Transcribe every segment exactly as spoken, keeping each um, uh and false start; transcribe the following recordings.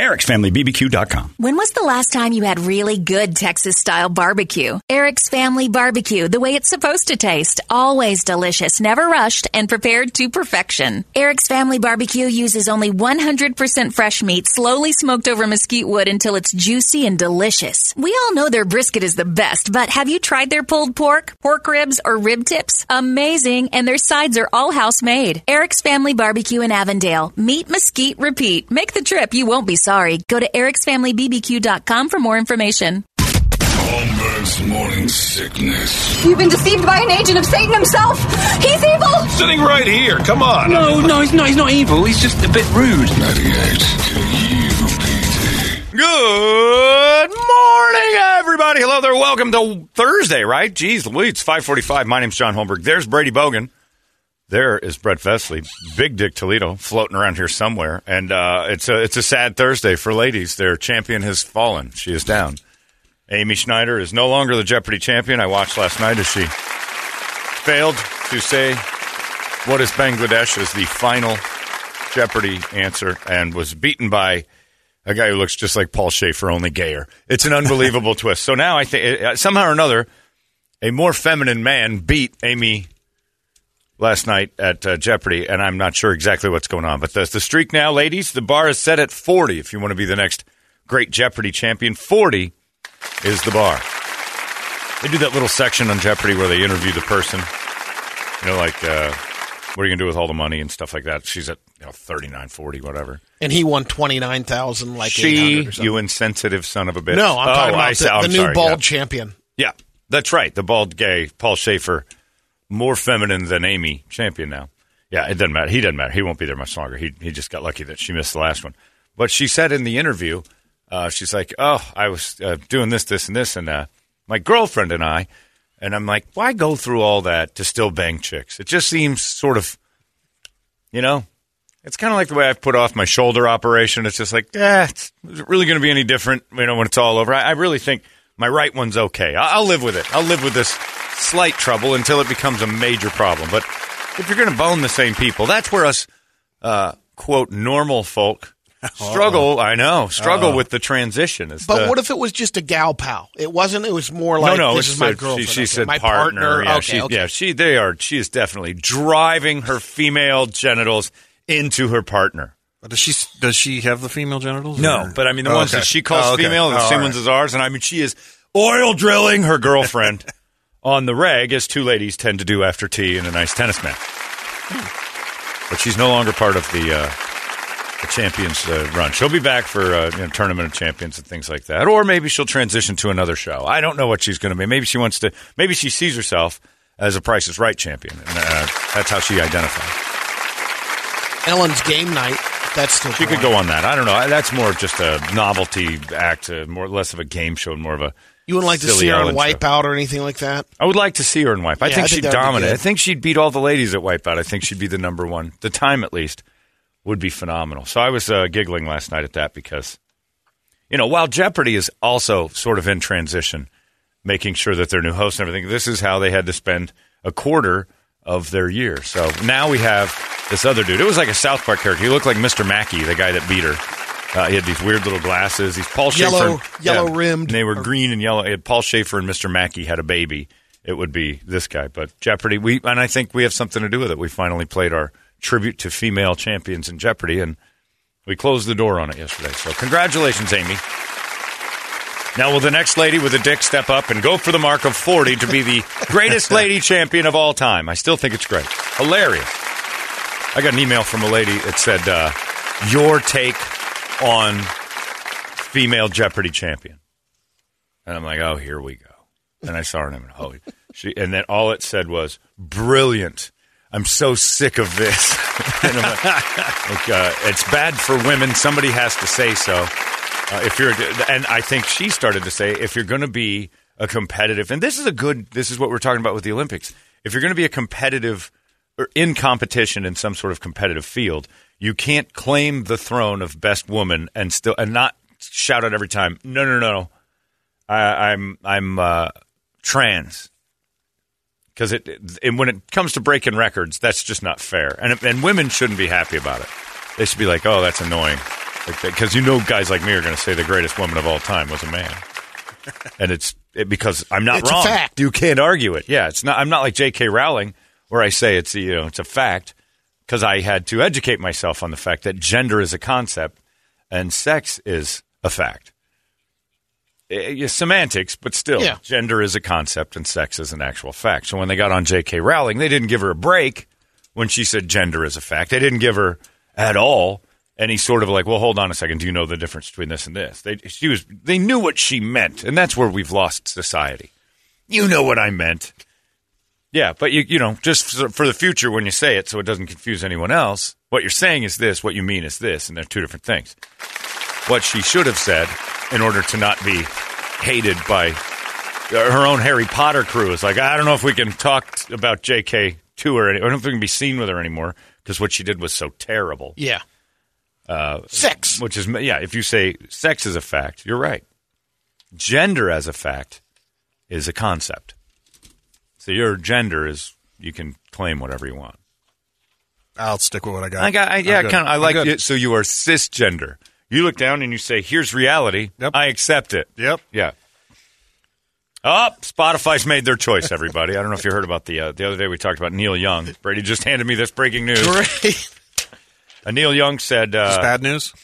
erics family b b q dot com. When was the last time you had really good Texas-style barbecue? Eric's Family Barbecue, the way it's supposed to taste. Always delicious, never rushed, and prepared to perfection. Eric's Family Barbecue uses only one hundred percent fresh meat, slowly smoked over mesquite wood until it's juicy and delicious. We all know their brisket is the best, but have you tried their pulled pork, pork ribs, or rib tips? Amazing, and their sides are all house-made. Eric's Family Barbecue in Avondale. Meat, mesquite, repeat. Make the trip. You won't be sorry. Sorry. Go to erics family b b q dot com for more information. Holmberg's Morning Sickness. You've been deceived by an agent of Satan himself. He's evil. Sitting right here. Come on. No, no, he's not, he's not evil. He's just a bit rude. ninety-eight K U P D. Good morning, everybody. Hello there. Welcome to Thursday, right? Jeez Louise, it's five forty-five. My name's John Holmberg. There's Brady Bogan. There is Brett Fessley, Big Dick Toledo, floating around here somewhere. And uh, it's a it's a sad Thursday for ladies. Their champion has fallen. She is down. Amy Schneider is no longer the Jeopardy champion. I watched last night as she failed to say what is Bangladesh as the final Jeopardy answer and was beaten by a guy who looks just like Paul Schaefer, only gayer. It's an unbelievable twist. So now I think somehow or another, a more feminine man beat Amy last night at uh, Jeopardy, and I'm not sure exactly what's going on. But the, the streak now, ladies, the bar is set at forty if you want to be the next great Jeopardy champion. forty is the bar. They do that little section on Jeopardy where they interview the person. You know, like, uh, what are you going to do with all the money and stuff like that? She's at, you know, thirty-nine, forty, whatever. And he won twenty-nine thousand dollars, like she, eight hundred or something. You insensitive son of a bitch. No, I'm oh, talking about I, the, I'm the new sorry, bald yeah. champion. Yeah, that's right. The bald gay Paul Schaefer. More feminine than Amy, champion now. Yeah, it doesn't matter. He doesn't matter. He won't be there much longer. He he just got lucky that she missed the last one. But she said in the interview, uh, she's like, oh, I was uh, doing this, this, and this, and uh, my girlfriend and I. And I'm like, why go through all that to still bang chicks? It just seems sort of, you know, it's kind of like the way I've put off my shoulder operation. It's just like, eh, it's, is it really going to be any different, you know, when it's all over? I, I really think my right one's okay. I, I'll live with it. I'll live with this slight trouble until it becomes a major problem. But if you're going to bone the same people, that's where us, uh, quote, normal folk struggle. Oh. I know. Struggle oh. with the transition. It's but the, what if it was just a gal pal? It wasn't. It was more like, no, no, this is my girlfriend. She, she okay. said my partner. partner. Yeah, okay, she, okay. yeah she, they are, she is definitely driving her female genitals into her partner. Does she does she have the female genitals? No, or? But I mean, the oh, ones okay. that she calls oh, okay. female and the oh, same right. ones as ours. And I mean, she is oil drilling her girlfriend. On the reg, as two ladies tend to do after tea in a nice tennis match. But she's no longer part of the, uh, the champions uh, run. She'll be back for uh, you know, Tournament of Champions and things like that. Or maybe she'll transition to another show. I don't know what she's going to be. Maybe she wants to. Maybe she sees herself as a Price is Right champion. And uh, that's how she identifies. Ellen's Game Night. That's still she could go on that. I don't know. I, that's more of just a novelty act, uh, more less of a game show and more of a. You wouldn't like to see her in Wipeout or anything like that? I would like to see her in Wipeout. I yeah, think I she'd think dominate. I think she'd beat all the ladies at Wipeout. I think she'd be the number one. The time, at least, would be phenomenal. So I was uh, giggling last night at that because, you know, while Jeopardy is also sort of in transition, making sure that their new hosts and everything, this is how they had to spend a quarter of their year. So now we have this other dude. It was like a South Park character. He looked like Mister Mackey, the guy that beat her. Uh, he had these weird little glasses. These Paul Schaefer, yellow, yellow yeah, rimmed. And they were green and yellow. He had Paul Schaefer and Mister Mackey had a baby. It would be this guy. But Jeopardy, we and I think we have something to do with it. We finally played our tribute to female champions in Jeopardy, and we closed the door on it yesterday. So congratulations, Amy. Now will the next lady with a dick step up and go for the mark of forty to be the greatest lady champion of all time? I still think it's great. Hilarious. I got an email from a lady that said, uh, your take on female Jeopardy champion. And I'm like, oh, here we go. And I saw her name. Oh, she, and then all it said was, brilliant. I'm so sick of this. And I'm like, like, uh, it's bad for women. Somebody has to say so. Uh, if you're, and I think she started to say, if you're going to be a competitive, and this is a good, this is what we're talking about with the Olympics. If you're going to be a competitive or in competition in some sort of competitive field, you can't claim the throne of best woman and still and not shout out every time. No, no, no, no. I, I'm I'm uh, trans. Because it, it, when it comes to breaking records, that's just not fair. And and women shouldn't be happy about it. They should be like, oh, that's annoying. Because you know guys like me are going to say the greatest woman of all time was a man. And it's it, because I'm not it's wrong. It's a fact. You can't argue it. Yeah, it's not. I'm not like J K. Rowling where I say it's you know it's a fact because I had to educate myself on the fact that gender is a concept and sex is a fact. It's semantics, but still, yeah. Gender is a concept and sex is an actual fact. So when they got on J K. Rowling, they didn't give her a break when she said gender is a fact. They didn't give her at all any sort of like, well, hold on a second. Do you know the difference between this and this? They she was they knew what she meant, and that's where we've lost society. You know what I meant. Yeah, but, you you know, just for the future when you say it so it doesn't confuse anyone else, what you're saying is this, what you mean is this, and they're two different things. What she should have said in order to not be hated by her own Harry Potter crew is like, I don't know if we can talk about J K to her. Any- I don't know if we can be seen with her anymore because what she did was so terrible. Yeah. Uh, sex. Which is, yeah, if you say sex is a fact, you're right. Gender as a fact is a concept. So your gender is, you can claim whatever you want. I'll stick with what I got. I got I, yeah, kind of. I like it. So you are cisgender. You look down and you say, here's reality. Yep. I accept it. Yep. Yeah. Oh, Spotify's made their choice, everybody. I don't know if you heard about the uh, the other day we talked about Neil Young. Brady just handed me this breaking news. Great. Uh, Neil Young said... Uh, Is this bad news?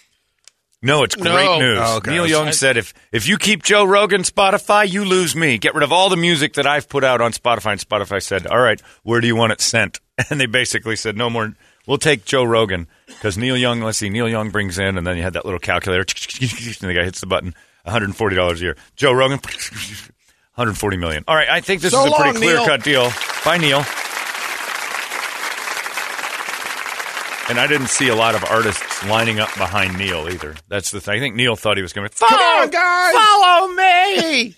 No, it's great no. news. Oh, okay. Neil Young I... said, if if you keep Joe Rogan Spotify, you lose me. Get rid of all the music that I've put out on Spotify. And Spotify said, all right, where do you want it sent? And they basically said, no more... We'll take Joe Rogan because Neil Young, let's see, Neil Young brings in, and then you had that little calculator, and the guy hits the button, one hundred forty dollars a year. Joe Rogan, one hundred forty million dollars. All right, I think this so is a pretty long, clear-cut Neil. deal. Bye, Neil. And I didn't see a lot of artists lining up behind Neil either. That's the thing. I think Neil thought he was going to follow, Come on, guys! Follow me!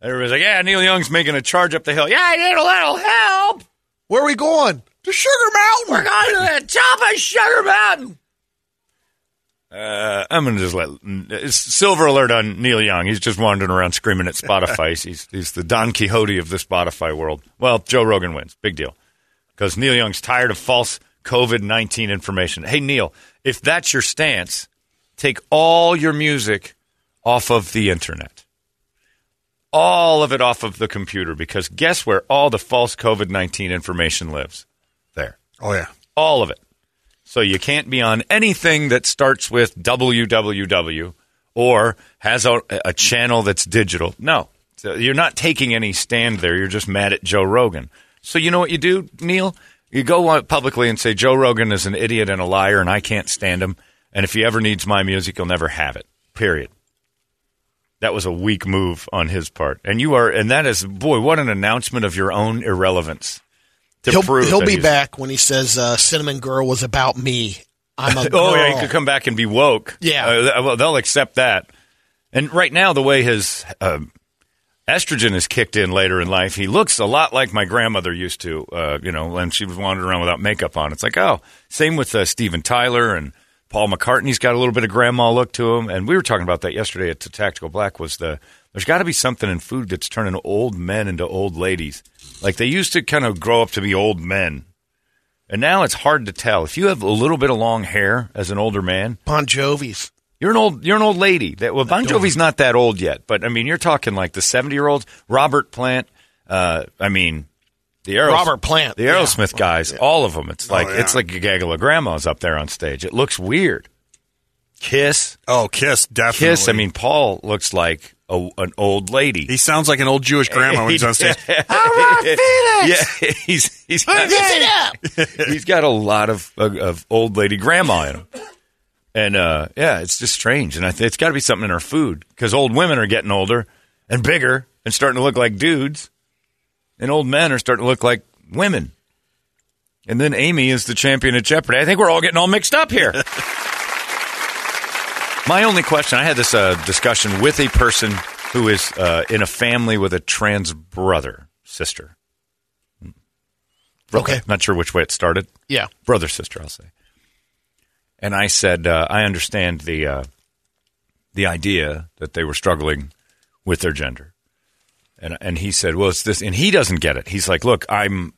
Everybody's like, yeah, Neil Young's making a charge up the hill. Yeah, I need a little help! Where are we going? To Sugar Mountain. We're going to the top of Sugar Mountain. Uh, I'm going to just let... It's silver alert on Neil Young. He's just wandering around screaming at Spotify. he's, he's the Don Quixote of the Spotify world. Well, Joe Rogan wins. Big deal. Because Neil Young's tired of false covid nineteen information. Hey, Neil, if that's your stance, take all your music off of the internet. All of it off of the computer. Because guess where all the false covid nineteen information lives? There. Oh, yeah. All of it. So you can't be on anything that starts with W W W or has a, a channel that's digital. No. So you're not taking any stand there. You're just mad at Joe Rogan. So you know what you do, Neil? You go publicly and say, Joe Rogan is an idiot and a liar, and I can't stand him. And if he ever needs my music, he'll never have it. Period. That was a weak move on his part. And you are, and that is, boy, what an announcement of your own irrelevance. He'll, he'll be back when he says, uh, Cinnamon Girl was about me. I'm a girl. Oh, yeah, he could come back and be woke. Yeah. Uh, well, they'll accept that. And right now, the way his uh, estrogen is kicked in later in life, he looks a lot like my grandmother used to, uh, you know, when she was wandering around without makeup on. It's like, oh, same with uh, Steven Tyler and Paul McCartney's got a little bit of grandma look to him. And we were talking about that yesterday at Tactical Black was the... There's got to be something in food that's turning old men into old ladies. Like, they used to kind of grow up to be old men. And now it's hard to tell. If you have a little bit of long hair as an older man, Bon Jovi's. You're an old. You're an old lady. That well, Bon Jovi's not that old yet, but I mean, you're talking like the seventy-year-olds. Robert Plant. Uh, I mean, the Aeros- Robert Plant, the Aerosmith yeah. guys, yeah. all of them. It's like oh, yeah. it's like a gaggle of grandmas up there on stage. It looks weird. Kiss. Oh, Kiss definitely. Kiss. I mean, Paul looks like a, an old lady. He sounds like an old Jewish grandma when he's on stage. All right, Felix. Yeah, he's he's got, it up. He's got a lot of of old lady grandma in him. And, uh, yeah, it's just strange. And I th- it's got to be something in our food because old women are getting older and bigger and starting to look like dudes. And old men are starting to look like women. And then Amy is the champion at Jeopardy. I think we're all getting all mixed up here. My only question, I had this uh, discussion with a person who is uh, in a family with a trans brother, sister. Brother. Okay. Not sure which way it started. Yeah. Brother, sister, I'll say. And I said, uh, I understand the uh, the idea that they were struggling with their gender, and and he said, well, it's this, and he doesn't get it. He's like, look, I'm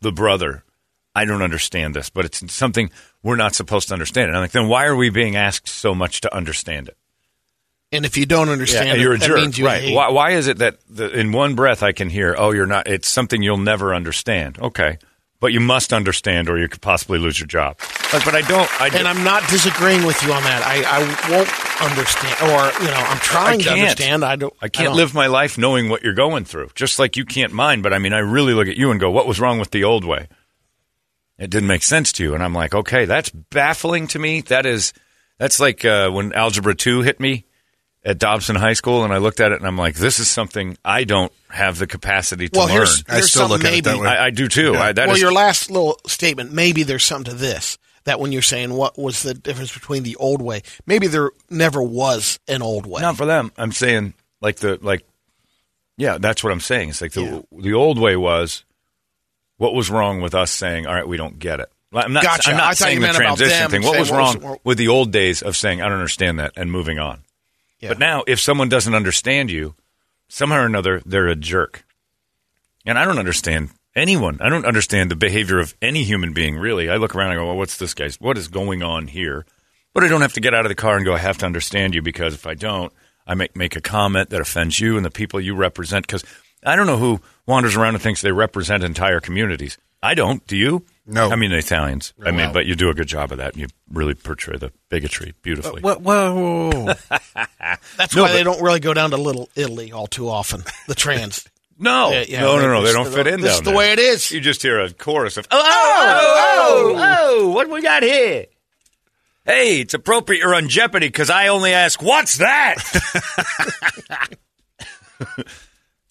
the brother, I don't understand this, but it's something we're not supposed to understand. And I'm like, then why are we being asked so much to understand it? And if you don't understand, yeah, it, you're a that jerk, means you right? Hate. Why, why is it that the, in one breath I can hear, oh, you're not? It's something you'll never understand. Okay. But you must understand, or you could possibly lose your job. Like, but I don't. I and I'm not disagreeing with you on that. I, I won't understand, or you know, I'm trying to understand. I don't. I can't I don't. live my life knowing what you're going through. Just like you can't mine. But I mean, I really look at you and go, "What was wrong with the old way? It didn't make sense to you." And I'm like, "Okay, that's baffling to me. That is, that's like uh, when Algebra two hit me at Dobson High School, and I looked at it, and I'm like, this is something I don't." have the capacity to well, learn. Here's, here's I still look maybe, at it that way. I, I do too. Yeah. I, that well, is, your last little statement, maybe there's something to this, that when you're saying what was the difference between the old way, maybe there never was an old way. Not for them. I'm saying like the, like, yeah, that's what I'm saying. It's like the yeah. the old way was what was wrong with us saying, all right, we don't get it. I'm not, gotcha. I'm not I saying the transition thing. What was wrong was, with the old days of saying, I don't understand that and moving on. Yeah. But now if someone doesn't understand you, somehow or another, they're a jerk. And I don't understand anyone. I don't understand the behavior of any human being, really. I look around and I go, well, what's this guy's? What is going on here? But I don't have to get out of the car and go, I have to understand you, because if I don't, I make, make a comment that offends you and the people you represent. Because I don't know who wanders around and thinks they represent entire communities. I don't. Do you? No. I mean, the Italians. No. I mean, but you do a good job of that, and you really portray the bigotry beautifully. Uh, whoa. whoa. That's no, why but, they don't really go down to Little Italy all too often, the trans. no. Yeah, yeah, no, no, no. They don't fit in down there. This is the way it is. You just hear a chorus of, oh, oh, oh, oh, oh, what we got here? Hey, it's appropriate you're on Jeopardy because I only ask, what's that?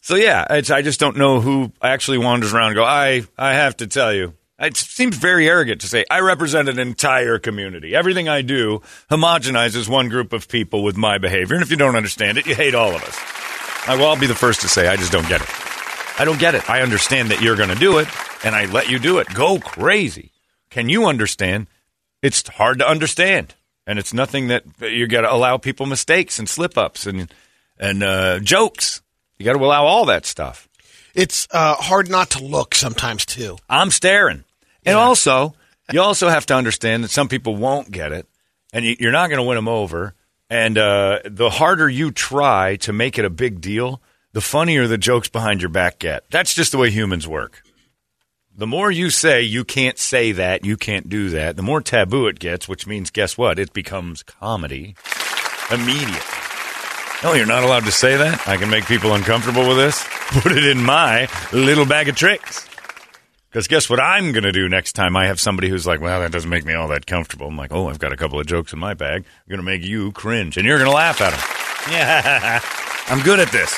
So, yeah, it's, I just don't know who actually wanders around and go, I, I have to tell you. It seems very arrogant to say, I represent an entire community. Everything I do homogenizes one group of people with my behavior. And if you don't understand it, you hate all of us. I will I'll be the first to say, I just don't get it. I don't get it. I understand that you're going to do it, and I let you do it. Go crazy. Can you understand? It's hard to understand. And it's nothing that you got to allow people mistakes and slip-ups and, and uh, jokes. You got to allow all that stuff. It's uh, hard not to look sometimes, too. I'm staring. And yeah. also, you also have to understand that some people won't get it, and you're not going to win them over. And uh, the harder you try to make it a big deal, the funnier the jokes behind your back get. That's just the way humans work. The more you say, you can't say that, you can't do that, the more taboo it gets, which means, guess what? It becomes comedy immediately. No, you're not allowed to say that. I can make people uncomfortable with this. Put it in my little bag of tricks. Because guess what I'm going to do next time I have somebody who's like, well, that doesn't make me all that comfortable. I'm like, oh, I've got a couple of jokes in my bag. I'm going to make you cringe, and you're going to laugh at them. Yeah, I'm good at this.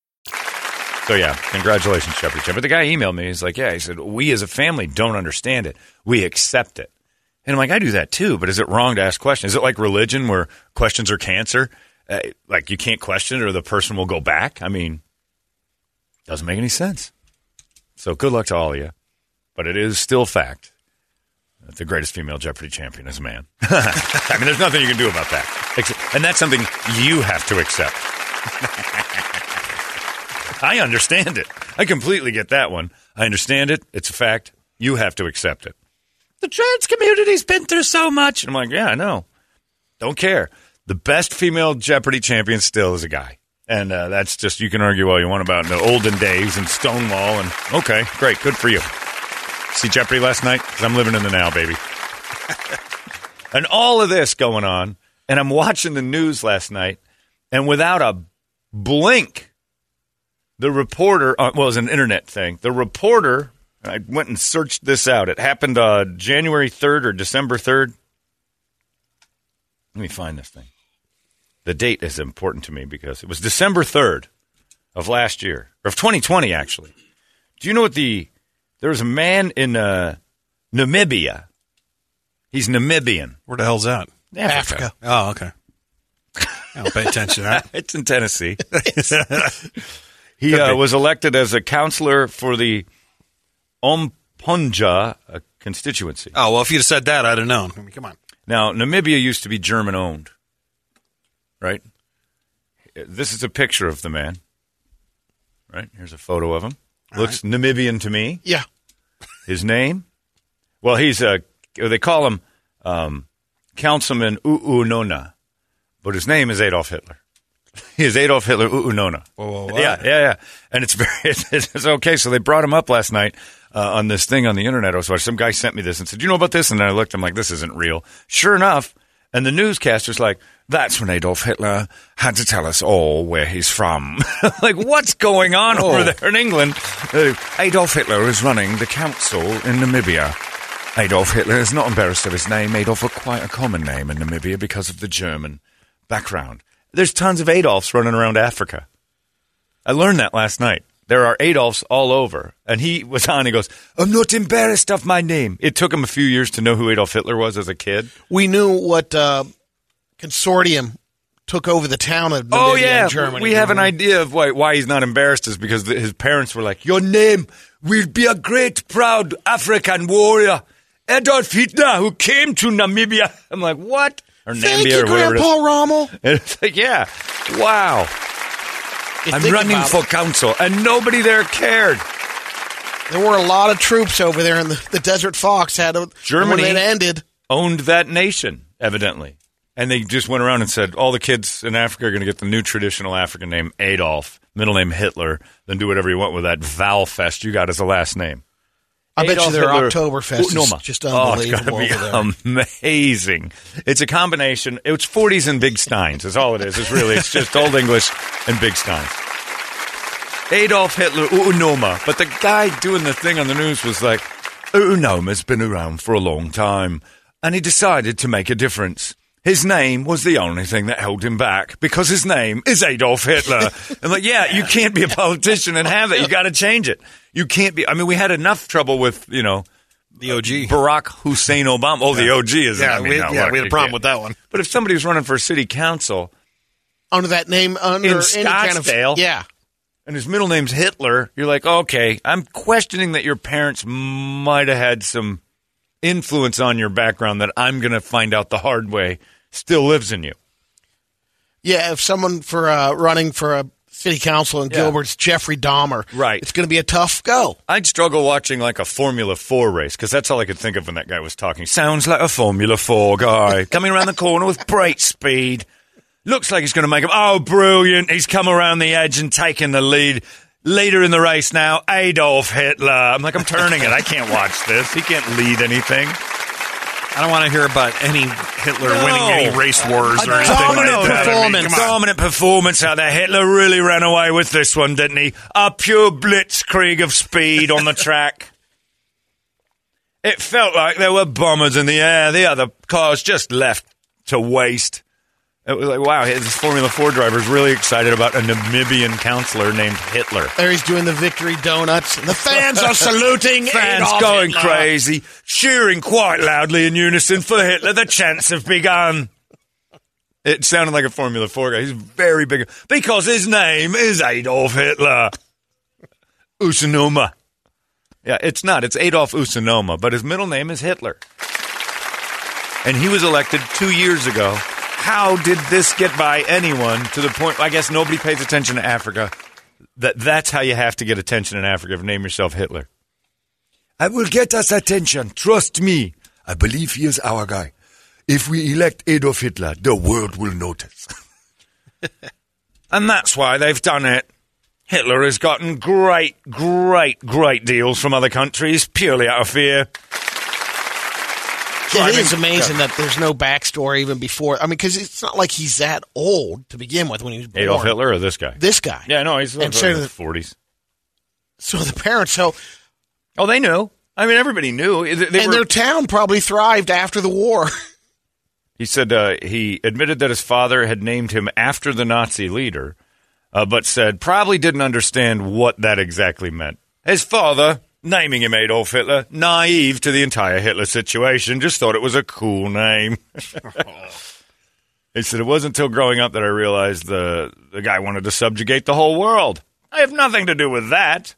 So, yeah, congratulations, Jeopardy champ. But the guy emailed me. He's like, yeah, he said, we as a family don't understand it. We accept it. And I'm like, I do that too, but is it wrong to ask questions? Is it like religion where questions are cancer? Uh, like you can't question it or the person will go back? I mean, doesn't make any sense. So good luck to all of you. But it is still fact that the greatest female Jeopardy champion is a man. I mean, there's nothing you can do about that. And that's something you have to accept. I understand it. I completely get that one. I understand it. It's a fact. You have to accept it. The trans community's been through so much. I'm like, yeah, I know. Don't care. The best female Jeopardy champion still is a guy. And uh, that's just, you can argue all you want about in the olden days and Stonewall. And okay, great. Good for you. See Jeopardy last night? Because I'm living in the now, baby. And all of this going on. And I'm watching the news last night. And without a blink, the reporter, uh, well, it was an internet thing. The reporter... I went and searched this out. It happened uh, January third or December third. Let me find this thing. The date is important to me because it was December third of last year, or of twenty twenty, actually. Do you know what the... There was a man in uh, Namibia. He's Namibian. Where the hell's that? Africa. Africa. Oh, okay. I don't pay attention to that. It's in Tennessee. He uh, was elected as a counselor for the... Omponja a constituency. Oh, well, if you'd have said that, I'd have known. I mean, come on. Now, Namibia used to be German-owned, right? This is a picture of the man, right? Here's a photo of him. All looks right. Namibian to me. Yeah. His name? Well, he's a, they call him um, Councilman Uunona, but his name is Adolf Hitler. He is Adolf Hitler Uunona. Whoa, whoa, whoa. Yeah, yeah, yeah. And it's very, it's, it's okay. So they brought him up last night uh, on this thing on the internet. I was watching. Some guy sent me this and said, "Do you know about this?" And I looked. I'm like, "This isn't real." Sure enough, and the newscaster's like, "That's when Adolf Hitler had to tell us all where he's from." Like, what's going on oh. over there in England? Uh, Adolf Hitler is running the council in Namibia. Adolf Hitler is not embarrassed of his name. Adolf is quite a common name in Namibia because of the German background. There's tons of Adolfs running around Africa. I learned that last night. There are Adolfs all over. And he was on, he goes, "I'm not embarrassed of my name." It took him a few years to know who Adolf Hitler was as a kid. We knew what uh, consortium took over the town of Namibia oh, yeah. in Germany. We have an idea of why, why he's not embarrassed is because the, his parents were like, "Your name will be a great, proud African warrior, Adolf Hitler, who came to Namibia." I'm like, what? Or Thank Nambia you, or Grandpa Rommel. It's like, yeah, wow. You I'm running for it. council, and nobody there cared. There were a lot of troops over there, and the, the Desert Fox had a Germany when it ended owned that nation, evidently, and they just went around and said all the kids in Africa are going to get the new traditional African name Adolf, middle name Hitler, then do whatever you want with that Valfest you got as a last name. I Adolf bet you their Oktoberfest is just unbelievable. Oh, it's going to be over there. Amazing. It's a combination. It's forties and big steins is all it is. It's really, it's just Old English and big steins. Adolf Hitler Uunoma. But the guy doing the thing on the news was like, Unoma's been around for a long time, and he decided to make a difference. His name was the only thing that held him back because his name is Adolf Hitler. I'm like, yeah, you can't be a politician and have that. You got to change it. You can't be. I mean, we had enough trouble with, you know, the O G Barack Hussein Obama. Oh, yeah. The O G is. Yeah, I mean, we, no, yeah look, we had a problem can't. with that one. But if somebody was running for city council under that name, under in Scottsdale, any kind of, yeah, and his middle name's Hitler, you're like, okay, I'm questioning that your parents might have had some influence on your background that I'm going to find out the hard way still lives in you. Yeah, if someone for uh, running for a city council in yeah. Gilbert's Jeffrey Dahmer, right. It's going to be a tough go. I'd struggle watching like a Formula Four race because that's all I could think of when that guy was talking. Sounds like a Formula Four guy coming around the corner with great speed. Looks like he's going to make him. Oh, brilliant. He's come around the edge and taken the lead. Later in the race now, Adolf Hitler. I'm like, I'm turning it. I can't watch this. He can't lead anything. I don't want to hear about any Hitler no. winning any race wars or anything like that. Performance. I mean, dominant performance out there. Hitler really ran away with this one, didn't he? A pure blitzkrieg of speed on the track. It felt like there were bombers in the air. The other cars just left to waste. It was like, wow, his Formula four driver's really excited about a Namibian counselor named Hitler. There he's doing the victory donuts. And the fans are saluting. Fans going Hitler. Crazy, cheering quite loudly in unison for Hitler. The chants have begun. It sounded like a Formula four guy. He's very big. Because his name is Adolf Hitler. Uunona. Yeah, it's not. It's Adolf Uunona, but his middle name is Hitler. And he was elected two years ago. How did this get by anyone to the point, I guess nobody pays attention to Africa, that that's how you have to get attention in Africa, if you name yourself Hitler. I will get us attention, trust me. I believe he is our guy. If we elect Adolf Hitler, the world will notice. And that's why they've done it. Hitler has gotten great, great, great deals from other countries, purely out of fear. So, it I is mean, amazing yeah. that there's no backstory even before. I mean, because it's not like he's that old to begin with when he was born. Adolf Hitler or this guy? This guy. Yeah, no, he's in so his forties. So the parents, so... Oh, they knew. I mean, everybody knew. They, they and were, their town probably thrived after the war. He said uh, he admitted that his father had named him after the Nazi leader, uh, but said probably didn't understand what that exactly meant. His father... naming him Adolf Hitler, naive to the entire Hitler situation, just thought it was a cool name. He said, it wasn't until growing up that I realized the, the guy wanted to subjugate the whole world. I have nothing to do with that.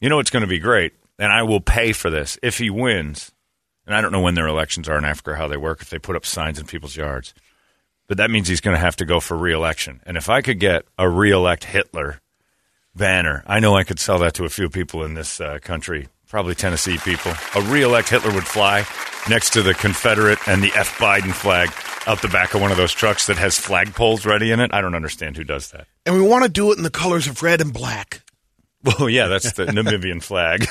You know it's going to be great, and I will pay for this if he wins. And I don't know when their elections are in Africa, how they work, if they put up signs in people's yards. But that means he's going to have to go for re-election. And if I could get a re-elect Hitler... banner. I know I could sell that to a few people in this uh, country, probably Tennessee people. A re-elect Hitler would fly next to the Confederate and the F. Biden flag out the back of one of those trucks that has flagpoles ready in it. I don't understand who does that. And we want to do it in the colors of red and black. Well, yeah, that's the Namibian flag.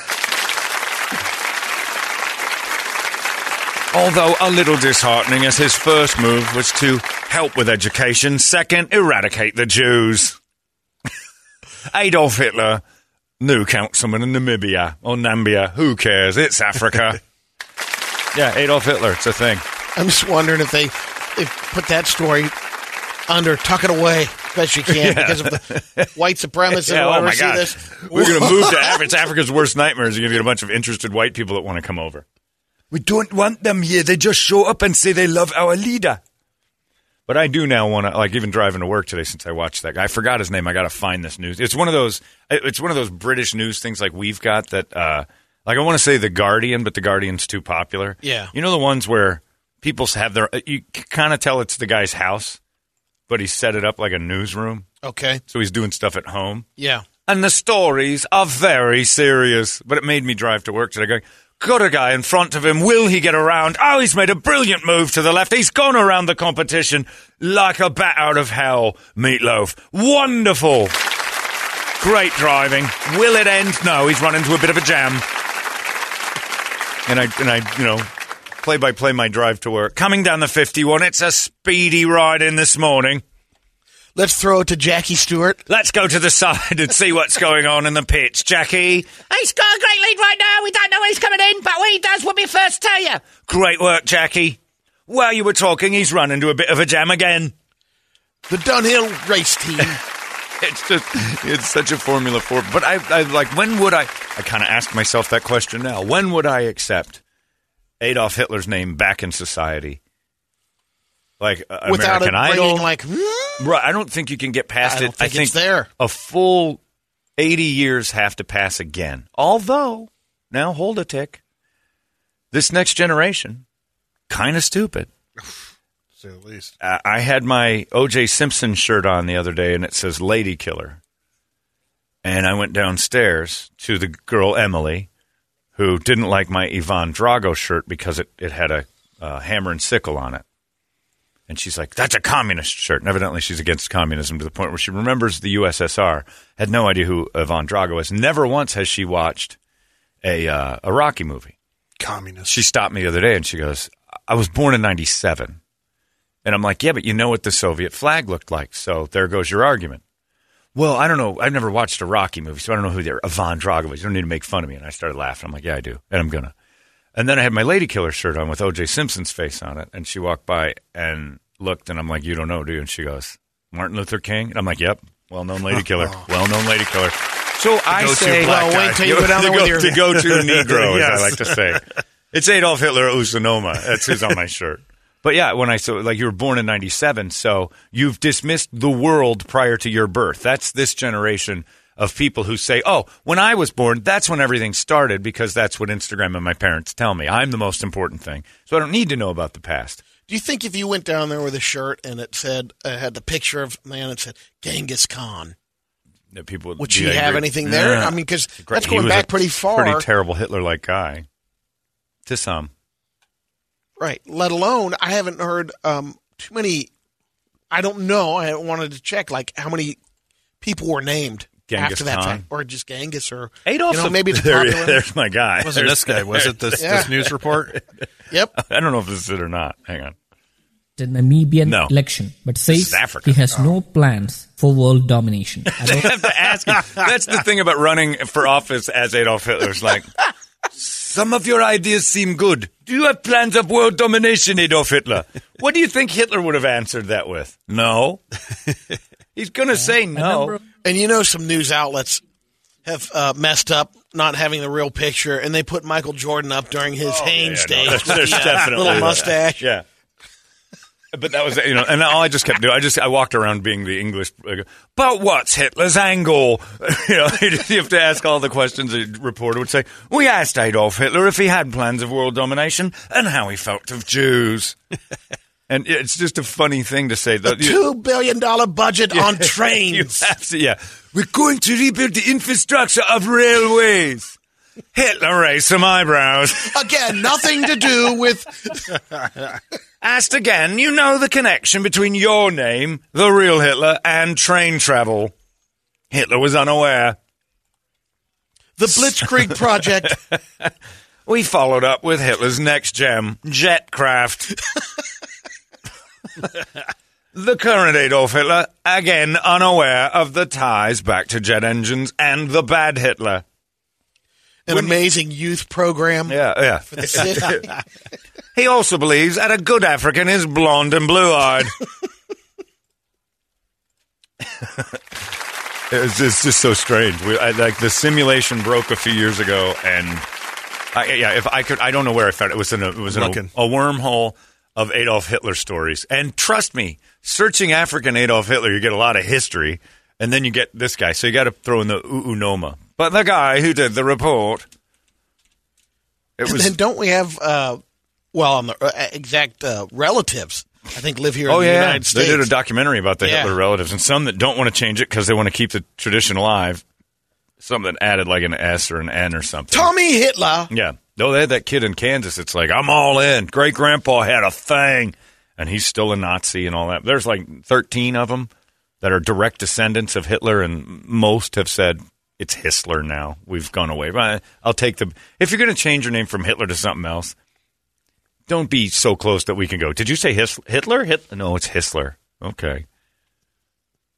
Although a little disheartening, as his first move was to help with education, second, eradicate the Jews. Adolf Hitler, new councilman in Namibia or Nambia. Who cares? It's Africa. Yeah, Adolf Hitler. It's a thing. I'm just wondering if they if put that story under, tuck it away as you can yeah. because of the white supremacists. Yeah, oh, my see God. This. We're going to move to Africa. It's Africa's worst nightmares. You're going to get a bunch of interested white people that want to come over. We don't want them here. They just show up and say they love our leader. But I do now want to, like, even driving to work today since I watched that guy. I forgot his name. I got to find this news. It's one of those It's one of those British news things like we've got that, uh, like, I want to say The Guardian, but The Guardian's too popular. Yeah. You know the ones where people have their, you kind of tell it's the guy's house, but he set it up like a newsroom. Okay. So he's doing stuff at home. Yeah. And the stories are very serious. But it made me drive to work today going, got a guy in front of him. Will he get around? Oh, he's made a brilliant move to the left. He's gone around the competition like a bat out of hell, Meatloaf. Wonderful. Great driving. Will it end? No, he's run into a bit of a jam. And I, and I, you know, play by play my drive to work. Coming down the fifty-one, it's a speedy ride in this morning. Let's throw it to Jackie Stewart. Let's go to the side and see what's going on in the pitch. Jackie. He's got a great lead right now. We don't know who's coming in, but when he does, we'll be first to tell you. Great work, Jackie. While you were talking, he's run into a bit of a jam again. The Dunhill race team. It's just, it's such a Formula four. But I, I like, when would I, I kind of ask myself that question now. When would I accept Adolf Hitler's name back in society? Like uh, Without American it Idol, like right? I don't think you can get past I it. Think I think it's there. A full eighty years have to pass again. Although now, hold a tick. This next generation, kind of stupid. Say the least. Uh, I had my O J Simpson shirt on the other day, and it says "Lady Killer." And I went downstairs to the girl Emily, who didn't like my Ivan Drago shirt because it it had a uh, hammer and sickle on it. And she's like, that's a communist shirt. And evidently she's against communism to the point where she remembers the U S S R, had no idea who Ivan Drago is. Never once has she watched a uh, a Rocky movie. Communist. She stopped me the other day and she goes, I was born in ninety-seven. And I'm like, yeah, but you know what the Soviet flag looked like. So there goes your argument. Well, I don't know. I've never watched a Rocky movie, so I don't know who the Ivan Drago is. You don't need to make fun of me. And I started laughing. I'm like, yeah, I do. And I'm going to. And then I had my Lady Killer shirt on with O J Simpson's face on it, and she walked by, and looked, and I'm like, you don't know, do you? And she goes, Martin Luther King? And I'm like, yep, well-known lady killer. Well-known lady killer. So the I say, well, wait till you go down the with your... The go-to Negro, yes. as I like to say. It's Adolf Hitler Uunona. That's who's on my shirt. But yeah, when I saw, like, you were born in ninety-seven, so you've dismissed the world prior to your birth. That's this generation of people who say, oh, when I was born, that's when everything started, because that's what Instagram and my parents tell me. I'm the most important thing. So I don't need to know about the past. Do you think if you went down there with a shirt and it said, uh, had the picture of man and said, Genghis Khan, that people would, would she have anything there? Yeah. I mean, because that's going back pretty far. Pretty terrible Hitler-like guy. To some. Right. Let alone, I haven't heard um, too many, I don't know, I wanted to check, like, how many people were named Genghis after that Khan. Time. Or just Genghis, or Adolf, you know, maybe the there, popular. There's my guy. It wasn't there's, this guy, was it this, yeah. this news report? Yep. I don't know if this is it or not. Hang on. The Namibian no. election, but says he has oh. no plans for world domination. I don't have to ask him. That's the thing about running for office as Adolf Hitler's like... Some of your ideas seem good. Do you have plans of world domination, Adolf Hitler? What do you think Hitler would have answered that with? No. He's going to say no. And you know, some news outlets have uh, messed up not having the real picture, and they put Michael Jordan up during his oh, Haynes yeah, no, days with a little mustache. Yeah. But that was, you know, and all I just kept doing, I just, I walked around being the English, like, but what's Hitler's angle? You know, you have to ask all the questions a reporter would say. We asked Adolf Hitler if he had plans of world domination and how he felt of Jews. And it's just a funny thing to say. The two billion dollars budget yeah, on trains. You have to, yeah. We're going to rebuild the infrastructure of railways. Hitler raised some eyebrows. Again, nothing to do with... Asked again, you know the connection between your name, the real Hitler, and train travel. Hitler was unaware. The Blitzkrieg Project. We followed up with Hitler's next gem, Jetcraft. The current Adolf Hitler, again unaware of the ties back to jet engines and the bad Hitler. An when, amazing youth program. Yeah, yeah. For the city. He also believes that a good African is blonde and blue-eyed. it's, it's just so strange. We, I, like the simulation broke a few years ago, and I, yeah, if I could, I don't know where I found it. It was in a, it was in a, a wormhole of Adolf Hitler stories. And trust me, searching African Adolf Hitler, you get a lot of history, and then you get this guy. So you got to throw in the Uunona. But the guy who did the report, it was. And then don't we have, uh, well, on the exact uh, relatives, I think, live here in oh, the yeah. United States. They did a documentary about the yeah. Hitler relatives, and some that don't want to change it because they want to keep the tradition alive. Some that added like an S or an N or something. Tommy Hitler. Yeah. No, they had that kid in Kansas. It's like, I'm all in. Great-grandpa had a thing, and he's still a Nazi and all that. There's like thirteen of them that are direct descendants of Hitler, and most have said... It's Histler now. We've gone away. I'll take the... If you're going to change your name from Hitler to something else, don't be so close that we can go, did you say His- Hitler? Hit- no, it's Histler. Okay.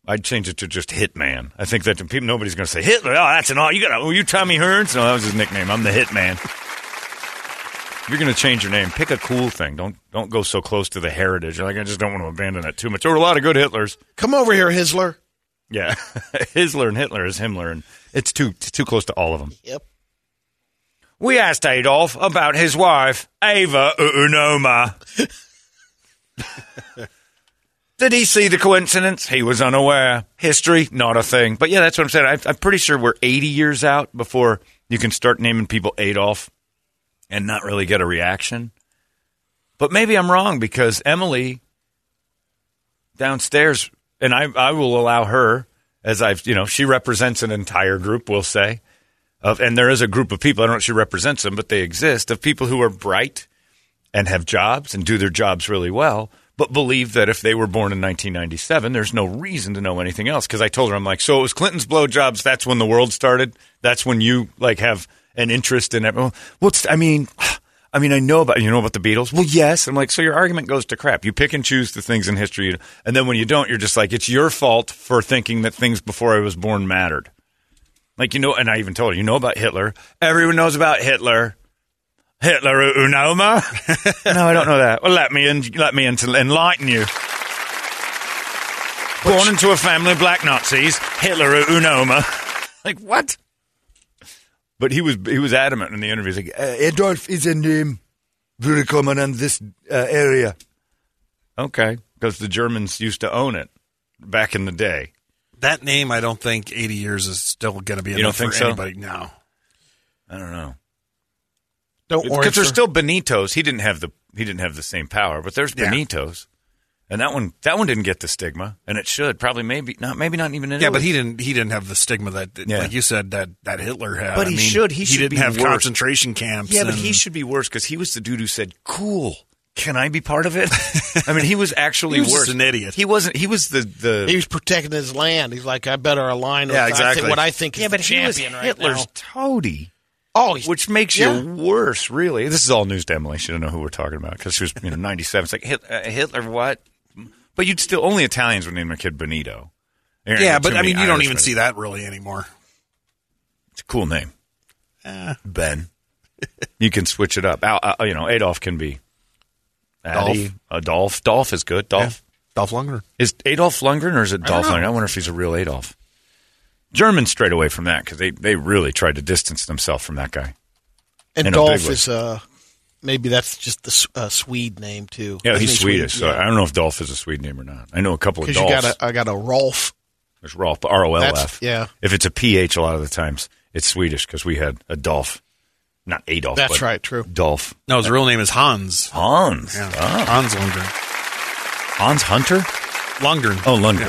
I'd change it to just Hitman. I think that people, nobody's going to say, Hitler, oh, that's an... You got. Oh, you Tommy Hearns? No, that was his nickname. I'm the Hitman. If you're going to change your name, pick a cool thing. Don't don't go so close to the heritage. Like, I just don't want to abandon that too much. There were a lot of good Hitlers. Come over here, Histler. Yeah. Histler and Hitler is Himmler, and it's too too close to all of them. Yep. We asked Adolf about his wife, Ava Uunona. Did he see the coincidence? He was unaware. History, not a thing. But yeah, that's what I'm saying. I, I'm pretty sure we're eighty years out before you can start naming people Adolf and not really get a reaction. But maybe I'm wrong, because Emily downstairs... And I, I will allow her, as I've, you know, she represents an entire group, we'll say, of, and there is a group of people, I don't know if she represents them, but they exist, of people who are bright and have jobs and do their jobs really well, but believe that if they were born in nineteen ninety-seven, there's no reason to know anything else. Because I told her, I'm like, so it was Clinton's blowjobs, that's when the world started? That's when you, like, have an interest in everyone? What's, I mean... I mean, I know about, you know about the Beatles? Well, yes. I'm like, so your argument goes to crap. You pick and choose the things in history. You, and then when you don't, you're just like, it's your fault for thinking that things before I was born mattered. Like, you know, and I even told her, you know about Hitler. Everyone knows about Hitler. Hitler Uunona? No, I don't know that. Well, let me, in, let me in to enlighten you. Born Which... into a family of black Nazis, Hitler Uunona. Like, what? But he was he was adamant in the interview. He's like, uh, Adolf is a name very common in this uh, area. Okay, because the Germans used to own it back in the day. That name, I don't think eighty years is still going to be you enough for so? anybody now. I don't know. Don't worry, because there's still Benitos. He didn't have the he didn't have the same power, but there's yeah. Benitos, and that one that one didn't get the stigma, and it should probably maybe not maybe not even in yeah. Italy. But he didn't he didn't have the stigma that yeah. like you said that, that Hitler had. But he I mean, should he, he should didn't be have worse. concentration camps. Yeah, and... but he should be worse because he was the dude who said, "Cool, can I be part of it?" I mean, he was actually he was worse. Just an idiot. He wasn't. He was the, the he was protecting his land. He's like, I better align with yeah, exactly. what I think is yeah, the champion right now. Yeah, but he was Hitler's toady. Oh, which makes yeah. you worse, really. This is all news to Emily. She doesn't know who we're talking about because she was, you know, ninety-seven. It's like Hit, uh, Hitler, what? But you'd still only Italians would name their kid Benito. They're yeah, but I mean, you Irish don't even see that really anymore. It's a cool name, uh, Ben. You can switch it up. Uh, uh, you know, Adolf can be Adolf. Adolf. Dolph is good. Dolph. Yeah. Dolph Lundgren. Is Adolf Lundgren or is it Dolph Lundgren? I wonder if he's a real Adolf. Germans strayed away from that because they, they really tried to distance themselves from that guy. And Dolph is uh, maybe that's just the uh, Swede name too. Yeah, he's Swedish. Swede, yeah. So I don't know if Dolph is a Swede name or not. I know a couple of Dolphs. You got a, I got a Rolf. There's Rolf, R O L F. Yeah. If it's a P H, a lot of the times it's Swedish because we had a Dolph, not Adolf. That's but right. True. Dolph. No, his that, real name is Hans. Hans. Yeah. Oh. Hans Lundgren. Hans Hunter. Lundgren. Oh, Lundgren. Yeah.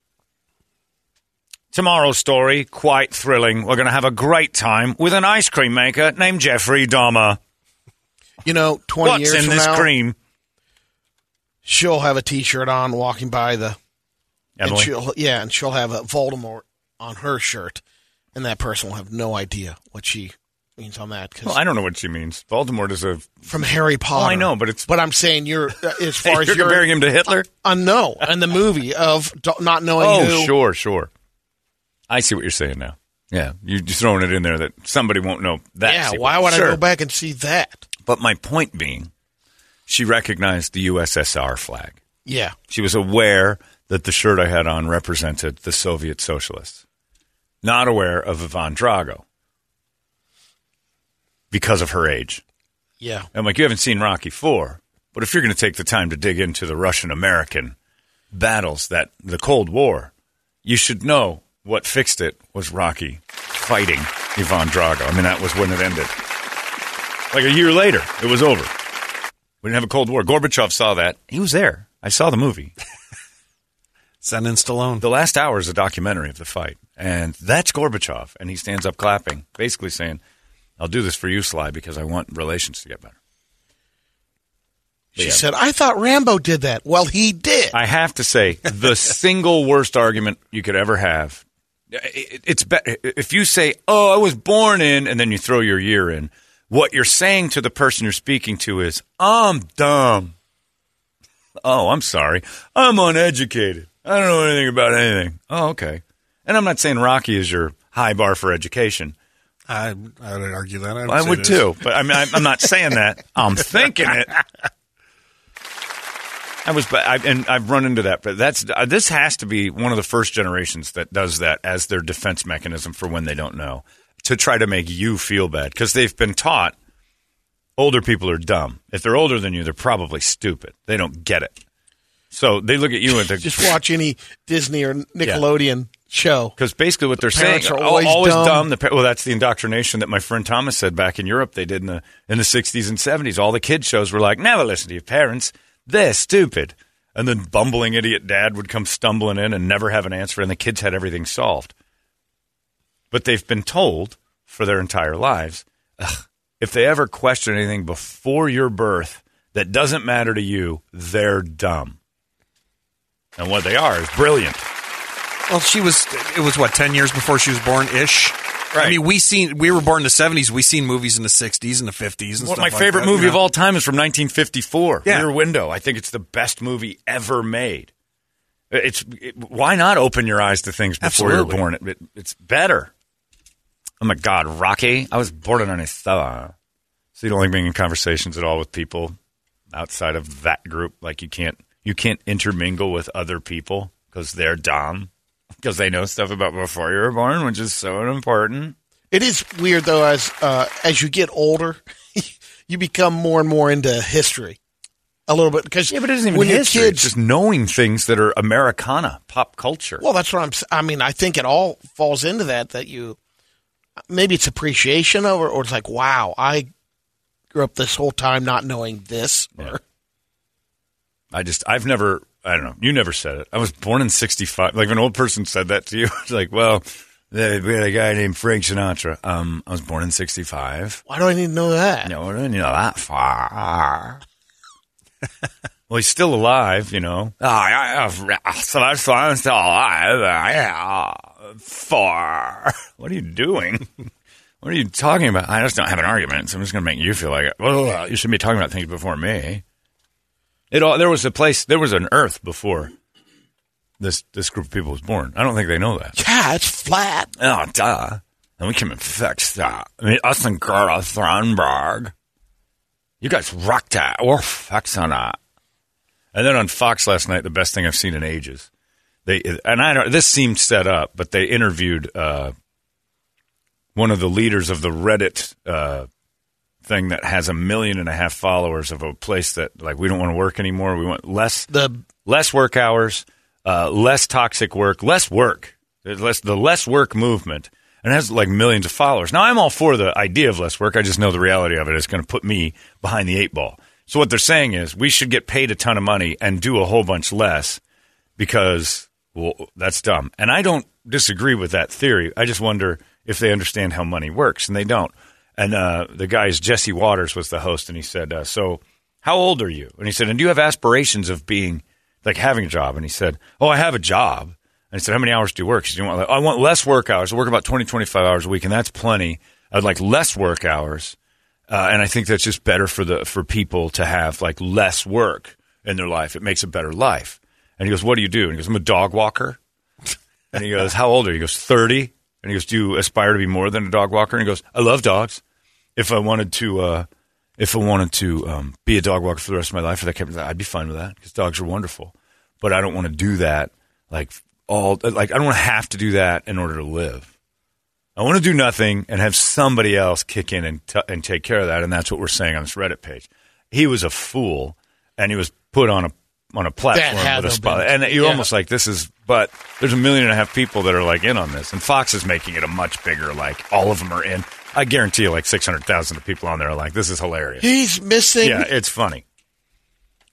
Tomorrow's story, quite thrilling. We're going to have a great time with an ice cream maker named Jeffrey Dahmer. You know, twenty What's years in from this now, cream? She'll have a T-shirt on walking by the... Emily? And she'll, yeah, and she'll have a Voldemort on her shirt, and that person will have no idea what she means on that. Cause well, I don't know what she means. Voldemort is a... From Harry Potter. Well, I know, but it's... But I'm saying you're, as far you're as you're... You're comparing him to Hitler? Uh, uh, no, in the movie of not knowing oh, who... Oh, sure, sure. I see what you're saying now. Yeah, you're just throwing it in there that somebody won't know that. Yeah, sequence. Why would sure. I go back and see that? But my point being, she recognized the U S S R flag. Yeah. She was aware that the shirt I had on represented the Soviet socialists. Not aware of Ivan Drago because of her age. Yeah. I'm like, you haven't seen Rocky four, but if you're going to take the time to dig into the Russian-American battles, that the Cold War, you should know... What fixed it was Rocky fighting Ivan Drago. I mean, that was when it ended. Like a year later, it was over. We didn't have a Cold War. Gorbachev saw that. He was there. I saw the movie. Send in Stallone. The last hour is a documentary of the fight. And that's Gorbachev. And he stands up clapping, basically saying, I'll do this for you, Sly, because I want relations to get better. She yeah. said, I thought Rambo did that. Well, he did. I have to say, the single worst argument you could ever have. It's better if you say, oh, I was born in, and then you throw your year in. What you're saying to the person you're speaking to is, I'm dumb. Oh, I'm sorry. I'm uneducated. I don't know anything about anything. Oh, okay. And I'm not saying Rocky is your high bar for education. I, I would argue that. I, I would too. But I mean, I'm not saying that. I'm thinking it. I was, I, and I've run into that, but that's uh, this has to be one of the first generations that does that as their defense mechanism for when they don't know, to try to make you feel bad, because they've been taught older people are dumb. If they're older than you, they're probably stupid. They don't get it. So they look at you and they just watch any Disney or Nickelodeon yeah. show. Because basically what they're the saying are always, always dumb. dumb. The pa- well, that's the indoctrination that my friend Thomas said back in Europe they did in the in the sixties and seventies. All the kids shows were like, never listen to your parents. They're stupid. And then bumbling idiot dad would come stumbling in and never have an answer, and the kids had everything solved. But they've been told for their entire lives, ugh, if they ever question anything before your birth that doesn't matter to you, they're dumb. And what they are is brilliant. Well, she was, it was what, ten years before she was born-ish? Right. I mean, we seen we were born in the seventies. We seen movies in the sixties and the fifties and well, stuff like that. My favorite like that, movie you know? of all time is from nineteen fifty-four, yeah. Rear Window. I think it's the best movie ever made. It's it, why not open your eyes to things before you're born? It, it, it's better. Oh, my God, Rocky. I was born in an Isthar. So you don't like being in conversations at all with people outside of that group. Like you can't you can't intermingle with other people because they're dumb. Because they know stuff about before you were born, which is so important. It is weird, though, as uh, as you get older, you become more and more into history a little bit. Cause yeah, but it isn't even history. Kids, it's just knowing things that are Americana, pop culture. Well, that's what I'm – I mean, I think it all falls into that, that you – maybe it's appreciation over, or it's like, wow, I grew up this whole time not knowing this. Yeah. Or, I just – I've never – I don't know. You never said it. I was born in sixty-five. Like, if an old person said that to you, it's like, well, they, we had a guy named Frank Sinatra. Um, I was born in sixty-five. Why do I need to know that? No, I don't need to know that far. Well, he's still alive, you know. Oh, I, I, so that's why I'm still alive. I, uh, far. What are you doing? What are you talking about? I just don't have an argument, so I'm just going to make you feel like it. Well, you should be talking about things before me. It all, there was a place, there was an earth before this this group of people was born. I don't think they know that. Yeah, it's flat. Oh, duh. And we can fix that. I mean, us and Greta Thunberg. You guys rocked that. We're fixing that. And then on Fox last night, the best thing I've seen in ages. They and I don't. This seemed set up, but they interviewed uh, one of the leaders of the Reddit uh thing that has a million and a half followers of a place that, like, we don't want to work anymore. We want less the less work hours, uh, less toxic work, less work, less the less work movement. And it has, like, millions of followers. Now, I'm all for the idea of less work. I just know the reality of it is going to put me behind the eight ball. So what they're saying is we should get paid a ton of money and do a whole bunch less because, well, that's dumb. And I don't disagree with that theory. I just wonder if they understand how money works, and they don't. And uh, the guy's Jesse Waters was the host, and he said, uh, so how old are you? And he said, and do you have aspirations of being, like, having a job? And he said, oh, I have a job. And he said, how many hours do you work? He said, I want less work hours. I work about twenty, twenty-five hours a week, and that's plenty. I'd like less work hours. Uh, and I think that's just better for the for people to have, like, less work in their life. It makes a better life. And he goes, what do you do? And he goes, I'm a dog walker. And he goes, how old are you? He goes, thirty. And he goes, do you aspire to be more than a dog walker? And he goes, I love dogs. If I wanted to uh, if I wanted to um, be a dog walker for the rest of my life, I'd be fine with that because dogs are wonderful. But I don't want to do that. Like, all, like I don't want to have to do that in order to live. I want to do nothing and have somebody else kick in and, t- and take care of that. And that's what we're saying on this Reddit page. He was a fool, and he was put on a on a platform with a spotlight. And you're yeah. almost like, this is, but there's a million and a half people that are, like, in on this. And Fox is making it a much bigger, like, all of them are in. I guarantee you, like, six hundred thousand of people on there are like, this is hilarious. He's missing. Yeah, it's funny.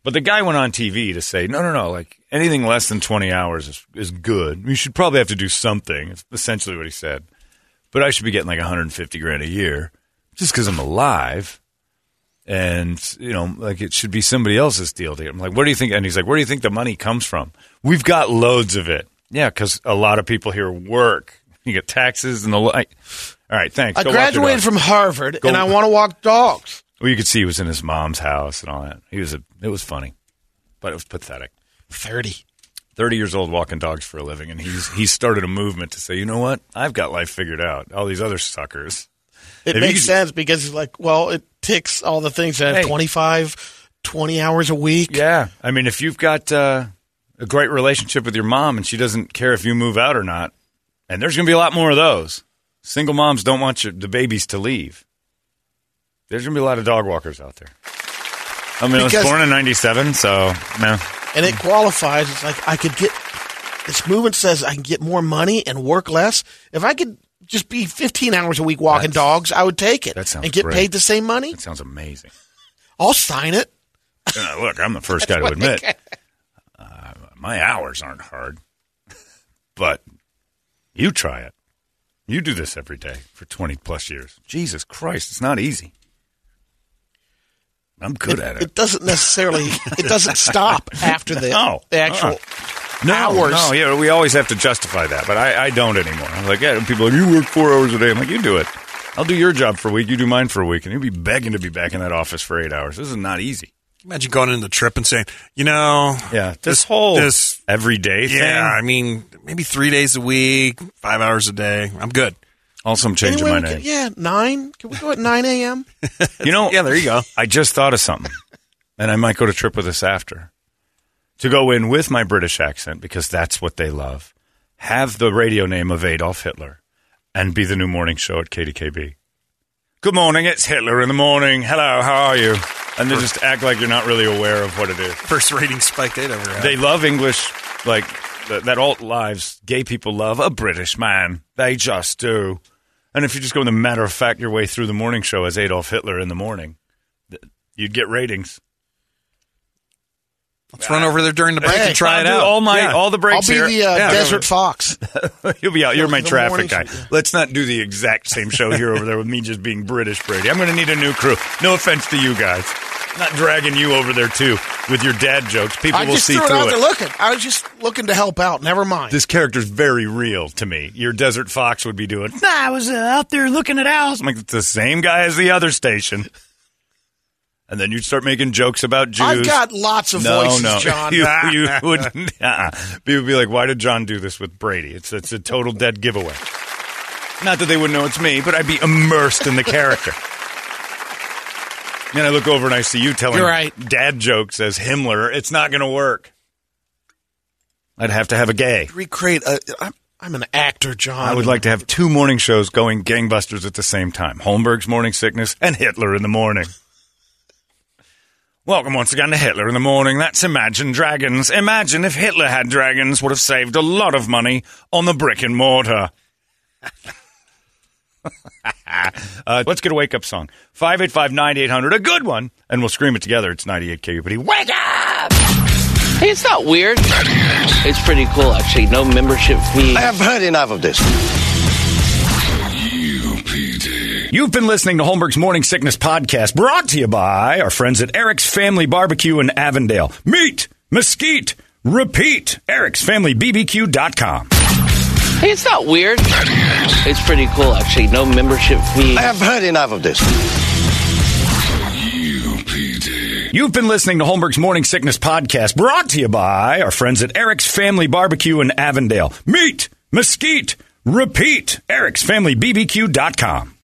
But the guy went on T V to say, no, no, no, like, anything less than twenty hours is, is good. You should probably have to do something. It's essentially what he said. But I should be getting, like, one hundred fifty grand a year just because I'm alive. And, you know, like, it should be somebody else's deal to get. I'm like, where do you think? And he's like, where do you think the money comes from? We've got loads of it. Yeah, because a lot of people here work. You get taxes and the like. All right, thanks. I Go graduated from Harvard, Go. and I want to walk dogs. Well, you could see he was in his mom's house and all that. He was a, it was funny, but it was pathetic. thirty. thirty years old walking dogs for a living, and he's he started a movement to say, you know what? I've got life figured out. All these other suckers. It if makes you, sense because he's like, well, it ticks all the things that hey, have twenty-five, twenty hours a week. Yeah. I mean, if you've got uh, a great relationship with your mom and she doesn't care if you move out or not, and there's going to be a lot more of those. Single moms don't want your, the babies to leave. There's going to be a lot of dog walkers out there. I mean, because I was born in ninety-seven, so, no. And it qualifies. It's like, I could get, this movement says I can get more money and work less. If I could just be fifteen hours a week walking That's, dogs, I would take it. That sounds and get great. Paid the same money. That sounds amazing. I'll sign it. Uh, look, I'm the first guy to admit uh, my hours aren't hard, but you try it. You do this every day for twenty plus years. Jesus Christ, it's not easy. I'm good it, at it. It doesn't necessarily, it doesn't stop after the, no. the actual. Uh-uh. No, hours. No, yeah, we always have to justify that, but I, I don't anymore. I'm like, yeah, people are like, you work four hours a day. I'm like, you do it. I'll do your job for a week, you do mine for a week, and you'll be begging to be back in that office for eight hours. This is not easy. Imagine going into the trip and saying, you know, yeah, this, this whole this everyday thing. Yeah, I mean, maybe three days a week, five hours a day. I'm good. Also, I'm changing anyway, my name. Can, yeah, nine. Can we go at nine a.m.? You know, yeah, there you go. I just thought of something, and I might go to trip with this after. To go in with my British accent, because that's what they love, have the radio name of Adolf Hitler, and be the new morning show at K D K B. Good morning, it's Hitler in the morning. Hello, how are you? And they just act like you're not really aware of what it is. First rating spike they'd ever had. They love English, like th- that alt lives. Gay people love a British man. They just do. And if you just go in the matter of fact your way through the morning show as Adolf Hitler in the morning, th- you'd get ratings. Let's uh, run over there during the break hey, and try I'll it out. All my, yeah. all the breaks here. I'll be here. the uh, yeah, Desert Fox. You'll be out. You're my traffic guy. Show. Let's not do the exact same show here over there with me just being British, Brady. I'm going to need a new crew. No offense to you guys. I'm not dragging you over there, too, with your dad jokes. People I will see through it. I just threw it out there looking. I was just looking to help out. Never mind. This character's very real to me. Your Desert Fox would be doing, nah, I was uh, out there looking at owls. I'm like, it's the same guy as the other station. And then you'd start making jokes about Jews. I've got lots of no, voices, no. John. you, you would uh-uh. People would be like, why did John do this with Brady? It's it's a total dead giveaway. Not that they would know it's me, but I'd be immersed in the character. Then I look over and I see you telling right. dad jokes as Himmler. It's not going to work. I'd have to have a gay. Recreate a... I'm- I'm an actor, John. I would like to have two morning shows going gangbusters at the same time. Holmberg's Morning Sickness and Hitler in the Morning. Welcome once again to Hitler in the Morning. That's Imagine Dragons. Imagine if Hitler had dragons, would have saved a lot of money on the brick and mortar. uh, let's get a wake-up song. five eight five, nine eight hundred, a good one. And we'll scream it together. It's ninety-eight K U P D. Wake up! Hey, it's not weird. It's pretty cool, actually. No membership fee. I have heard enough of this. U P D. You've been listening to Holmberg's Morning Sickness Podcast, brought to you by our friends at Eric's Family Barbecue in Avondale. Meet, mesquite, repeat. Eric's Family B B Q dot com. Hey, it's not weird. It's pretty cool, actually. No membership fee. I have heard enough of this. You've been listening to Holmberg's Morning Sickness Podcast, brought to you by our friends at Eric's Family Barbecue in Avondale. Meet, mesquite, repeat. Eric's Family B B Q dot com.